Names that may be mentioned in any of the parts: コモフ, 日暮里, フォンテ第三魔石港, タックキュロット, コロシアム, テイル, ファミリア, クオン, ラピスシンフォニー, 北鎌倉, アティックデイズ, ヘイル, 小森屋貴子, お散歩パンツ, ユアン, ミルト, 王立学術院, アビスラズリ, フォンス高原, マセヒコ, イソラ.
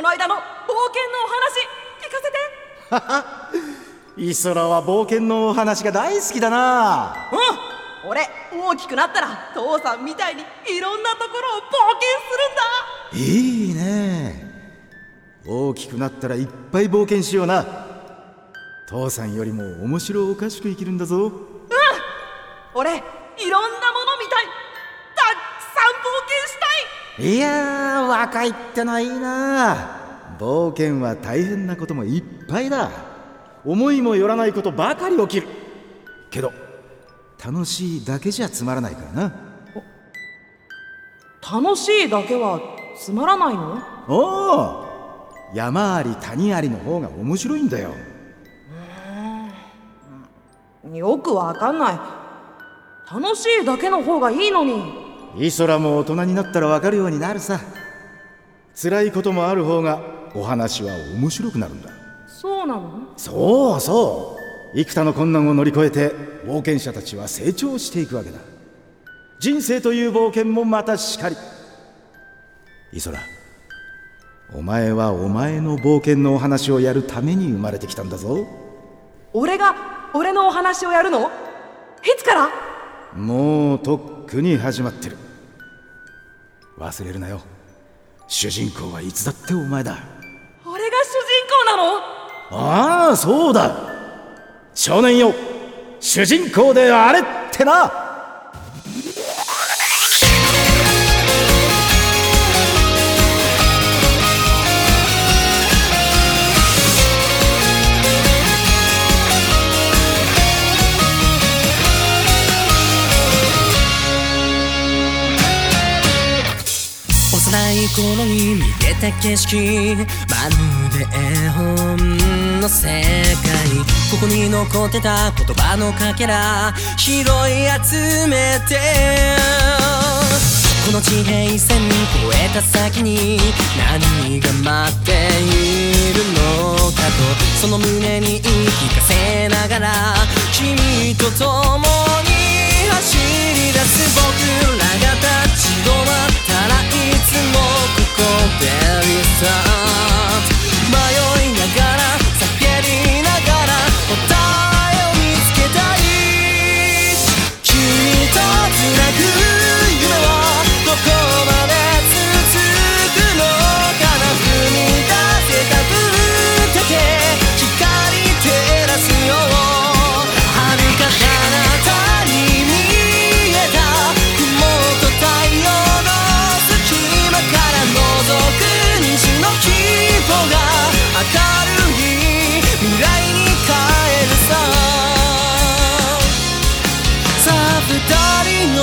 この間の冒険のお話聞かせて。ははイソラは冒険のお話が大好きだな。うん、俺大きくなったら父さんみたいにいろんなところを冒険するんだ。いいね、大きくなったらいっぱい冒険しような。父さんよりも面白おかしく生きるんだぞ。うん、俺いろんなものみたい、たくさん冒険したい。いやー、若いってのはいいな。冒険は大変なこともいっぱいだ。思いもよらないことばかり起きるけど、楽しいだけじゃつまらないからな。楽しいだけはつまらないの？おお、山あり谷ありの方が面白いんだよ。よくわかんない。楽しいだけの方がいいのに。イソラも大人になったらわかるようになるさ。辛いこともある方がお話は面白くなるんだ。そうなの？そうそう、幾多の困難を乗り越えて冒険者たちは成長していくわけだ。人生という冒険もまたしかり。イソラ、お前はお前の冒険のお話をやるために生まれてきたんだぞ。俺が俺のお話をやるの？いつから？もうとっくに始まってる。忘れるなよ、主人公はいつだってお前だ。俺が主人公なの？ああ、そうだ。少年よ、主人公であれってな。幼い頃に見てた景色、まるで絵本の世界。ここに残ってた言葉のかけら、拾い集めて。この地平線越えた先に何が待っているのかと、その胸に言い聞かせながら、君と共に走り出す僕らが立ち止まって、いつもここでリスタート。迷いながら叫びながら答えを見つけたい。君と繋ぐ夢はどこまで続くのかな。踏み出せた分だけ光照らすよ。遥か彼方に見えた雲と太陽覗く虹の希望が明るい未来に変えるさ。さあ二人の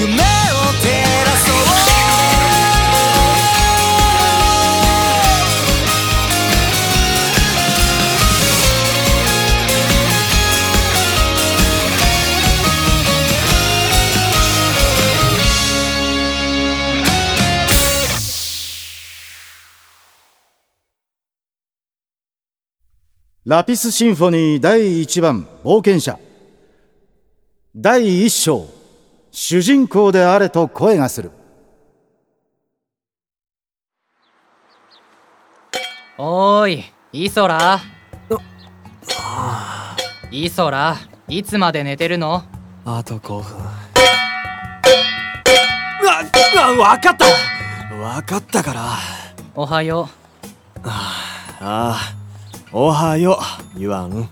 夢を照らそう。ラピスシンフォニー第1番冒険者第1章、主人公であれと声がする。おーい、イソラ。イソラ、いつまで寝てるの？あと5分。わかった、わかったから。おはよう。ああ、おはよう言わん。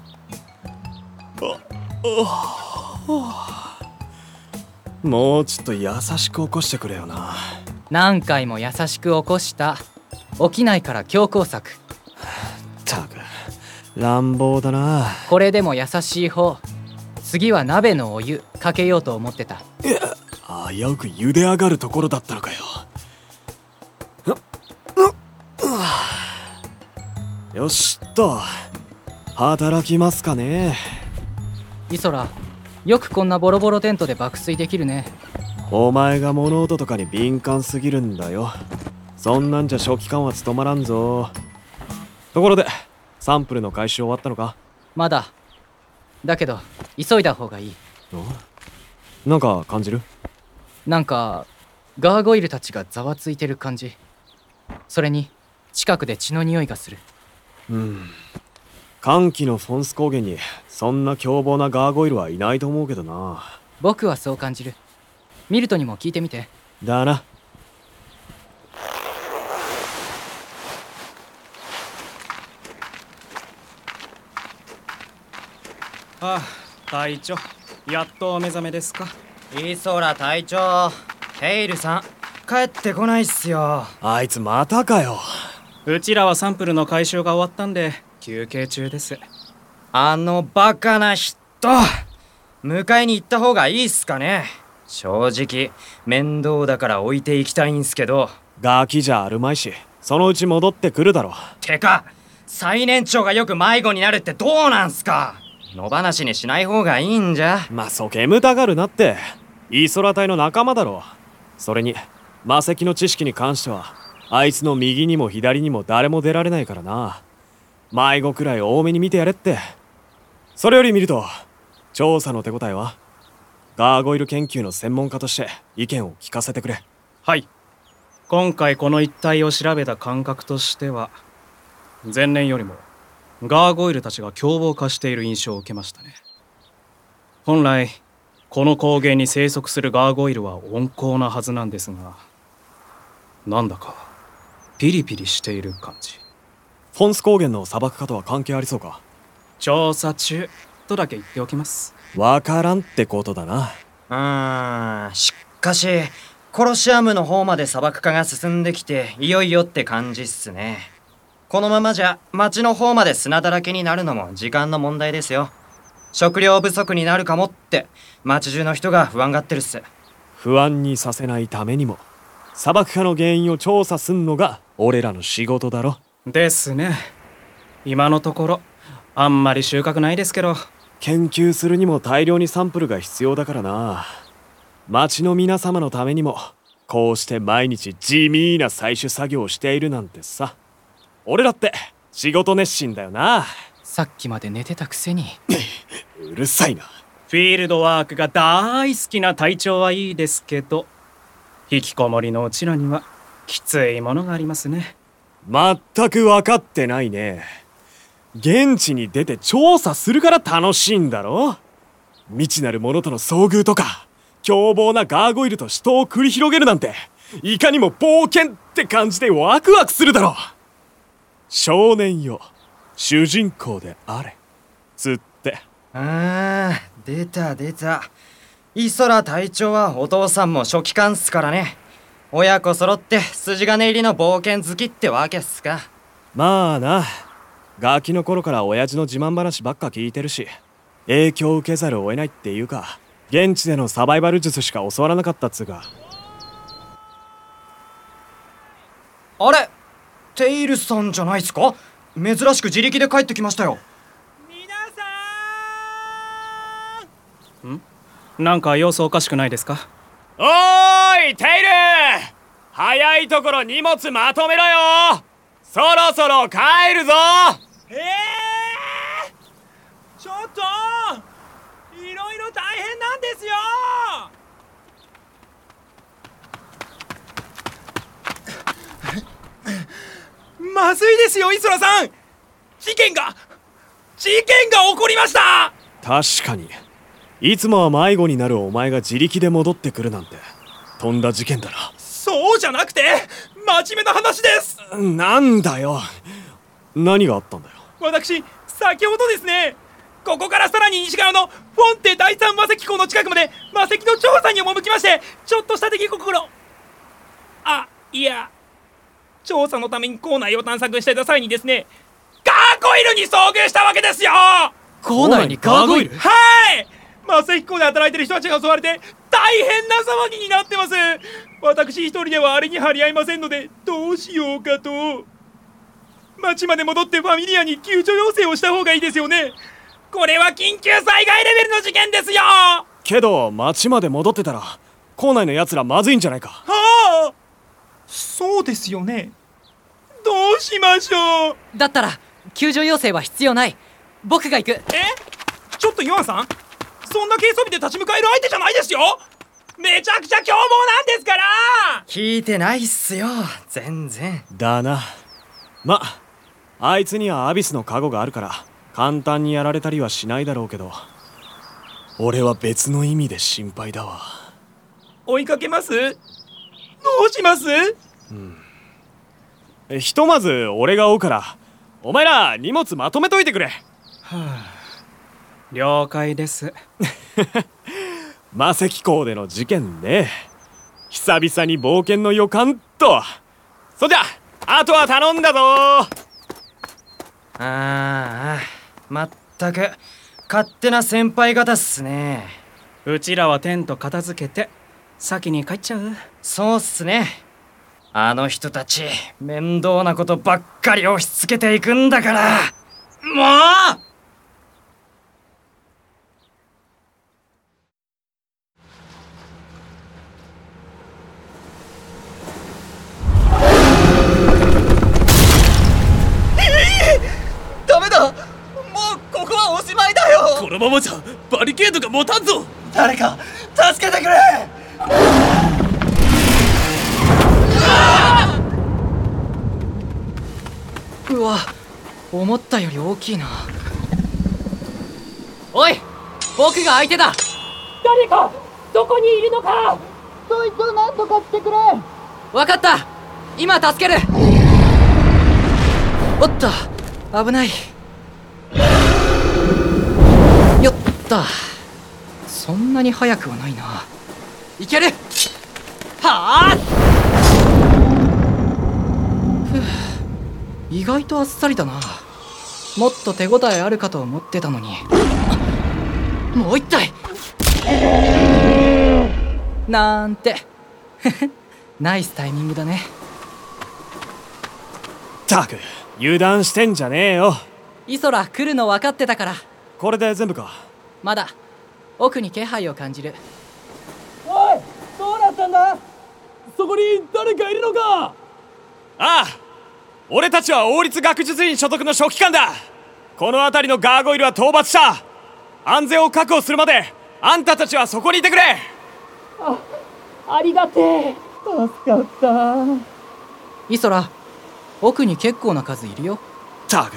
もうちょっと優しく起こしてくれよな。何回も優しく起こした。起きないから強行策。ったく乱暴だな。これでも優しい方。次は鍋のお湯かけようと思ってた。危うく茹で上がるところだったのかよ。よしっと、働きますかね。イソラ、よくこんなボロボロテントで爆睡できるね。お前が物音とかに敏感すぎるんだよ。そんなんじゃ書記官は務まらんぞ。ところで、サンプルの回収終わったのか？まだ。だけど、急いだ方がいい。なんか感じる？なんか、ガーゴイルたちがざわついてる感じ。それに、近くで血の匂いがする。寒気のフォンス高原にそんな凶暴なガーゴイルはいないと思うけどな。僕はそう感じる。ミルトにも聞いてみて。だな。ああ、隊長、やっとお目覚めですか。イソラ隊長、ヘイルさん帰ってこないっすよ。あいつまたかよ。うちらはサンプルの回収が終わったんで休憩中です。あのバカな人、迎えに行った方がいいっすかね。正直面倒だから置いていきたいんすけど。ガキじゃあるまいし、そのうち戻ってくるだろ。てか最年長がよく迷子になるってどうなんすか。野放しにしない方がいいんじゃ。まあそけむたがるなって、イソラ隊の仲間だろ。それに魔石の知識に関してはあいつの右にも左にも誰も出られないからな。迷子くらい多めに見てやれって。それより見ると、調査の手応えは？ガーゴイル研究の専門家として意見を聞かせてくれ。はい。今回この一帯を調べた感覚としては、前年よりもガーゴイルたちが凶暴化している印象を受けましたね。本来この高原に生息するガーゴイルは温厚なはずなんですが、なんだかピリピリしている感じ。フォンス高原の砂漠化とは関係ありそうか。調査中とだけ言っておきます。わからんってことだな。しかしコロシアムの方まで砂漠化が進んできていよいよって感じっすね。このままじゃ町の方まで砂だらけになるのも時間の問題ですよ。食料不足になるかもって町中の人が不安がってるっす。不安にさせないためにも砂漠化の原因を調査すんのが俺らの仕事だろ。ですね。今のところあんまり収穫ないですけど。研究するにも大量にサンプルが必要だからな。町の皆様のためにもこうして毎日地味な採取作業をしているなんてさ。俺らって仕事熱心だよな。さっきまで寝てたくせにうるさいな。フィールドワークが大好きな隊長はいいですけど、引きこもりのうちらにはきついものがありますね。全く分かってないね。現地に出て調査するから楽しいんだろ。未知なる者との遭遇とか凶暴なガーゴイルと死闘を繰り広げるなんて、いかにも冒険って感じでワクワクするだろ。少年よ、主人公であれつって。ああ、出た。イソラ隊長はお父さんも書記官っすからね。親子揃って筋金入りの冒険好きってわけっすか。まあな。ガキの頃から親父の自慢話ばっか聞いてるし、影響を受けざるを得ないっていうか、現地でのサバイバル術しか教わらなかったっつうか。あれ、テイルさんじゃないっすか。珍しく自力で帰ってきましたよ。皆さーん。なんか様子おかしくないですか。おーいテイル、早いところ荷物まとめろよ。そろそろ帰るぞ。ちょっといろいろ大変なんですよ。まずいですよ、イソラさん。事件が起こりました。確かに、いつもは迷子になるお前が自力で戻ってくるなんて、とんだ事件だな。そうじゃなくて、真面目な話です。なんだよ、何があったんだよ。私、先ほどですね、ここからさらに西側のフォンテ第三魔石港の近くまで魔石の調査に赴きまして、ちょっとした出来心、調査のために校内を探索していた際にですね、ガーゴイルに遭遇したわけですよ。校内にガーゴイル？はい、マセヒコで働いてる人たちが襲われて大変な騒ぎになってます。私一人ではあれに張り合いませんので、どうしようかと。町まで戻ってファミリアに救助要請をした方がいいですよね。これは緊急災害レベルの事件ですよ。けど町まで戻ってたら校内のやつらまずいんじゃないか。はあ、そうですよね。どうしましょう。だったら救助要請は必要ない。僕が行く。ちょっとユアンさん、そんな軽装備で立ち向かえる相手じゃないですよ。めちゃくちゃ凶暴なんですから。聞いてないっすよ、全然。だな。まあいつにはアビスの加護があるから簡単にやられたりはしないだろうけど、俺は別の意味で心配だわ。追いかけます？どうします？ひとまず俺が追うから、お前ら荷物まとめといてくれ。はあ、了解です。魔石港での事件ね、久々に冒険の予感と。そんじゃあとは頼んだぞ。ああ、まったく勝手な先輩方っすね。うちらはテント片付けて先に帰っちゃう。そうっすね、あの人たち面倒なことばっかり押し付けていくんだから。もうこのままじゃバリケードが持たんぞ。誰か助けてくれ。うわ、思ったより大きいな。おい、僕が相手だ。誰かどこにいるのか。そいつを何とかしてくれ。分かった、今助ける。おっと、危ない。そんなに速くはないな。いける。はあ、意外とあっさりだな。もっと手応えあるかと思ってたのに。もう一体なんて。ナイスタイミングだね。ったく油断してんじゃねえよ。イソラ来るの分かってたから。これで全部か。まだ奥に気配を感じる。おい、どうなったんだ。そこに誰かいるのか。ああ、俺たちは王立学術院所属の書記官だ。この辺りのガーゴイルは討伐した。安全を確保するまであんたたちはそこにいてくれ。ありがてえ、助かった。イソラ、奥に結構な数いるよ。ったく、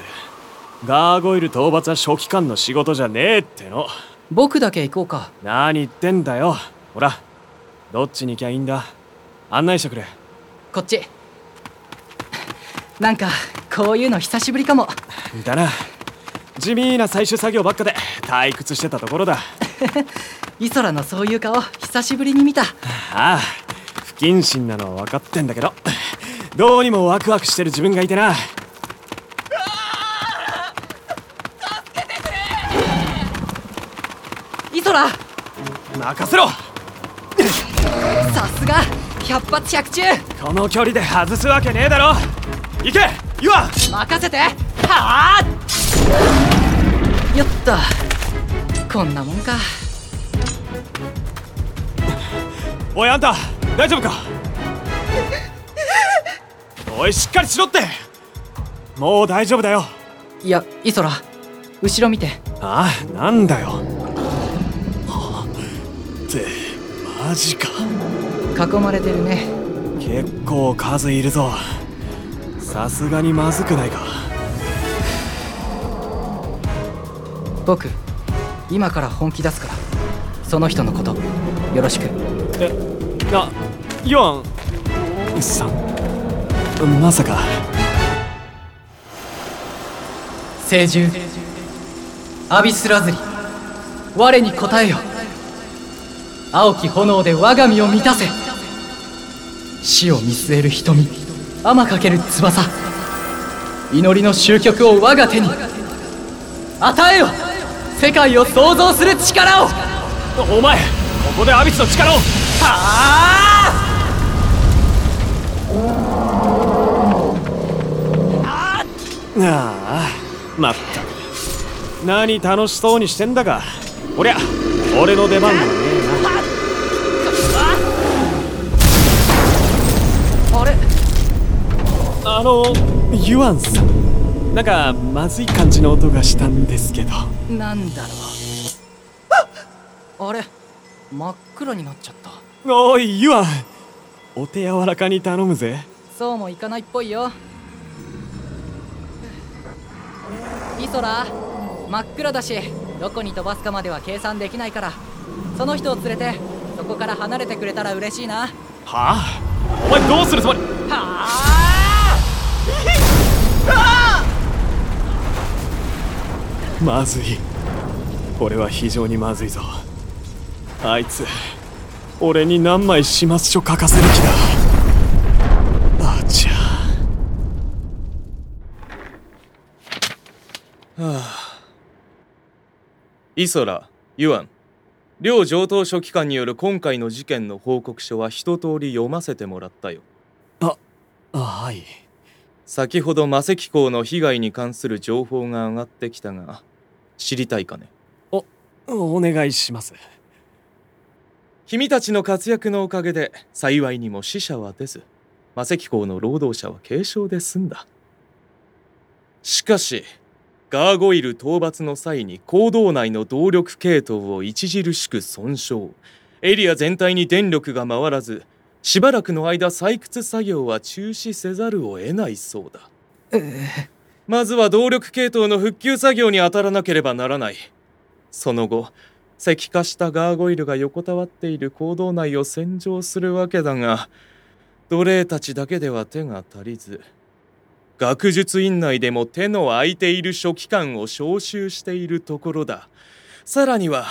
ガーゴイル討伐は書記官の仕事じゃねえっての。僕だけ行こうか。何言ってんだよ。ほら、どっちに行きゃいいんだ。案内してくれ。こっち。なんかこういうの久しぶりかも。だな。地味な採取作業ばっかで退屈してたところだ。イソラのそういう顔久しぶりに見た。ああ、不謹慎なのは分かってんだけど、どうにもワクワクしてる自分がいてな。任せろ。さすが百発百中。この距離で外すわけねえだろ。行け、ユア。任せて。はあ、よっと、こんなもんか。おい、あんた大丈夫か。おい、しっかりしろって。もう大丈夫だよ。いや、イソラ、後ろ見て。ああ、なんだよって、マジか。囲まれてるね。結構数いるぞ。さすがにまずくないか。僕、今から本気出すから、その人のことよろしく。ヨアンさん、まさか。聖獣アビスラズリ、我に答えよ。青き炎で我が身を満たせ。死を見据える瞳、天かける翼、祈りの終局を我が手に与えよ。世界を創造する力を。お前、ここでアビスの力を。はあああ、まったく何楽しそうにしてんだか。おりゃ俺の出番だね。ユアンさん、なんかまずい感じの音がしたんですけど。なんだろう。 あれ、真っ黒になっちゃった。おい、ユアン、お手柔らかに頼むぜ。そうもいかないっぽいよ。空。真っ暗だし、どこに飛ばすかまでは計算できないから、その人を連れてそこから離れてくれたら嬉しいな。はあ、お前どうするつもり。はあああ、まずい。俺は非常にまずいぞ。あいつ、俺に何枚始末書書かせる気だ。あちゃ、はあ、イソラ、ユアン、両上等書記官による今回の事件の報告書は一通り読ませてもらったよ。はい。先ほど魔石港の被害に関する情報が上がってきたが、知りたいかね。お願いします。君たちの活躍のおかげで、幸いにも死者は出ず、魔石港の労働者は軽傷で済んだ。しかし、ガーゴイル討伐の際に坑道内の動力系統を著しく損傷、エリア全体に電力が回らず、しばらくの間採掘作業は中止せざるを得ないそうだ。まずは動力系統の復旧作業に当たらなければならない。その後、石化したガーゴイルが横たわっている坑道内を洗浄するわけだが、奴隷たちだけでは手が足りず、学術院内でも手の空いている書記官を招集しているところだ。さらには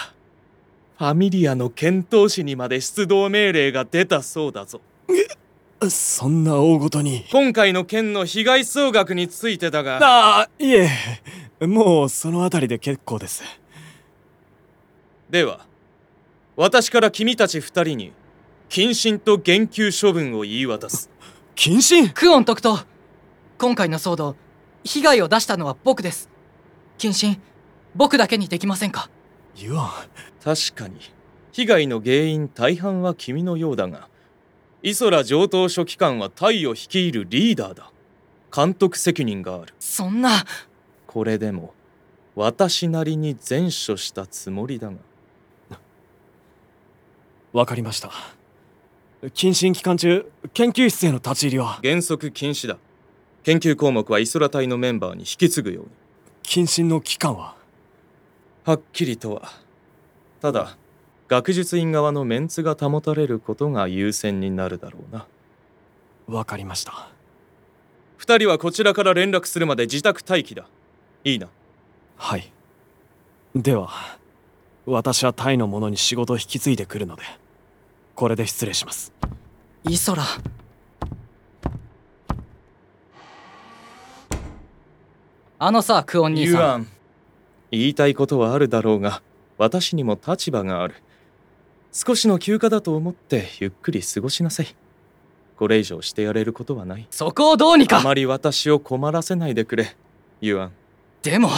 ファミリアの剣闘士にまで出動命令が出たそうだぞ。そんな大ごとに。今回の件の被害総額についてだが。いえ、もうそのあたりで結構です。では、私から君たち二人に謹慎と減給処分を言い渡す。謹慎？クオン特等、今回の騒動、被害を出したのは僕です。謹慎、僕だけにできませんか？ユアン。確かに、被害の原因大半は君のようだが、イソラ上等書記官は隊を率いるリーダーだ。監督責任がある。そんな。これでも、私なりに善処したつもりだが。わかりました。謹慎期間中、研究室への立ち入りは。原則禁止だ。研究項目はイソラ隊のメンバーに引き継ぐように。謹慎の期間は？はっきりとは。ただ、学術院側のメンツが保たれることが優先になるだろうな。わかりました。二人はこちらから連絡するまで自宅待機だ。いいな。はい。では、私は隊の者に仕事を引き継いでくるので、これで失礼します。イソラ。あのさ、クオン兄さん。ユアン、言いたいことはあるだろうが、私にも立場がある。少しの休暇だと思ってゆっくり過ごしなさい。これ以上してやれることはない。そこをどうにか。あまり私を困らせないでくれ、ユアン。でも。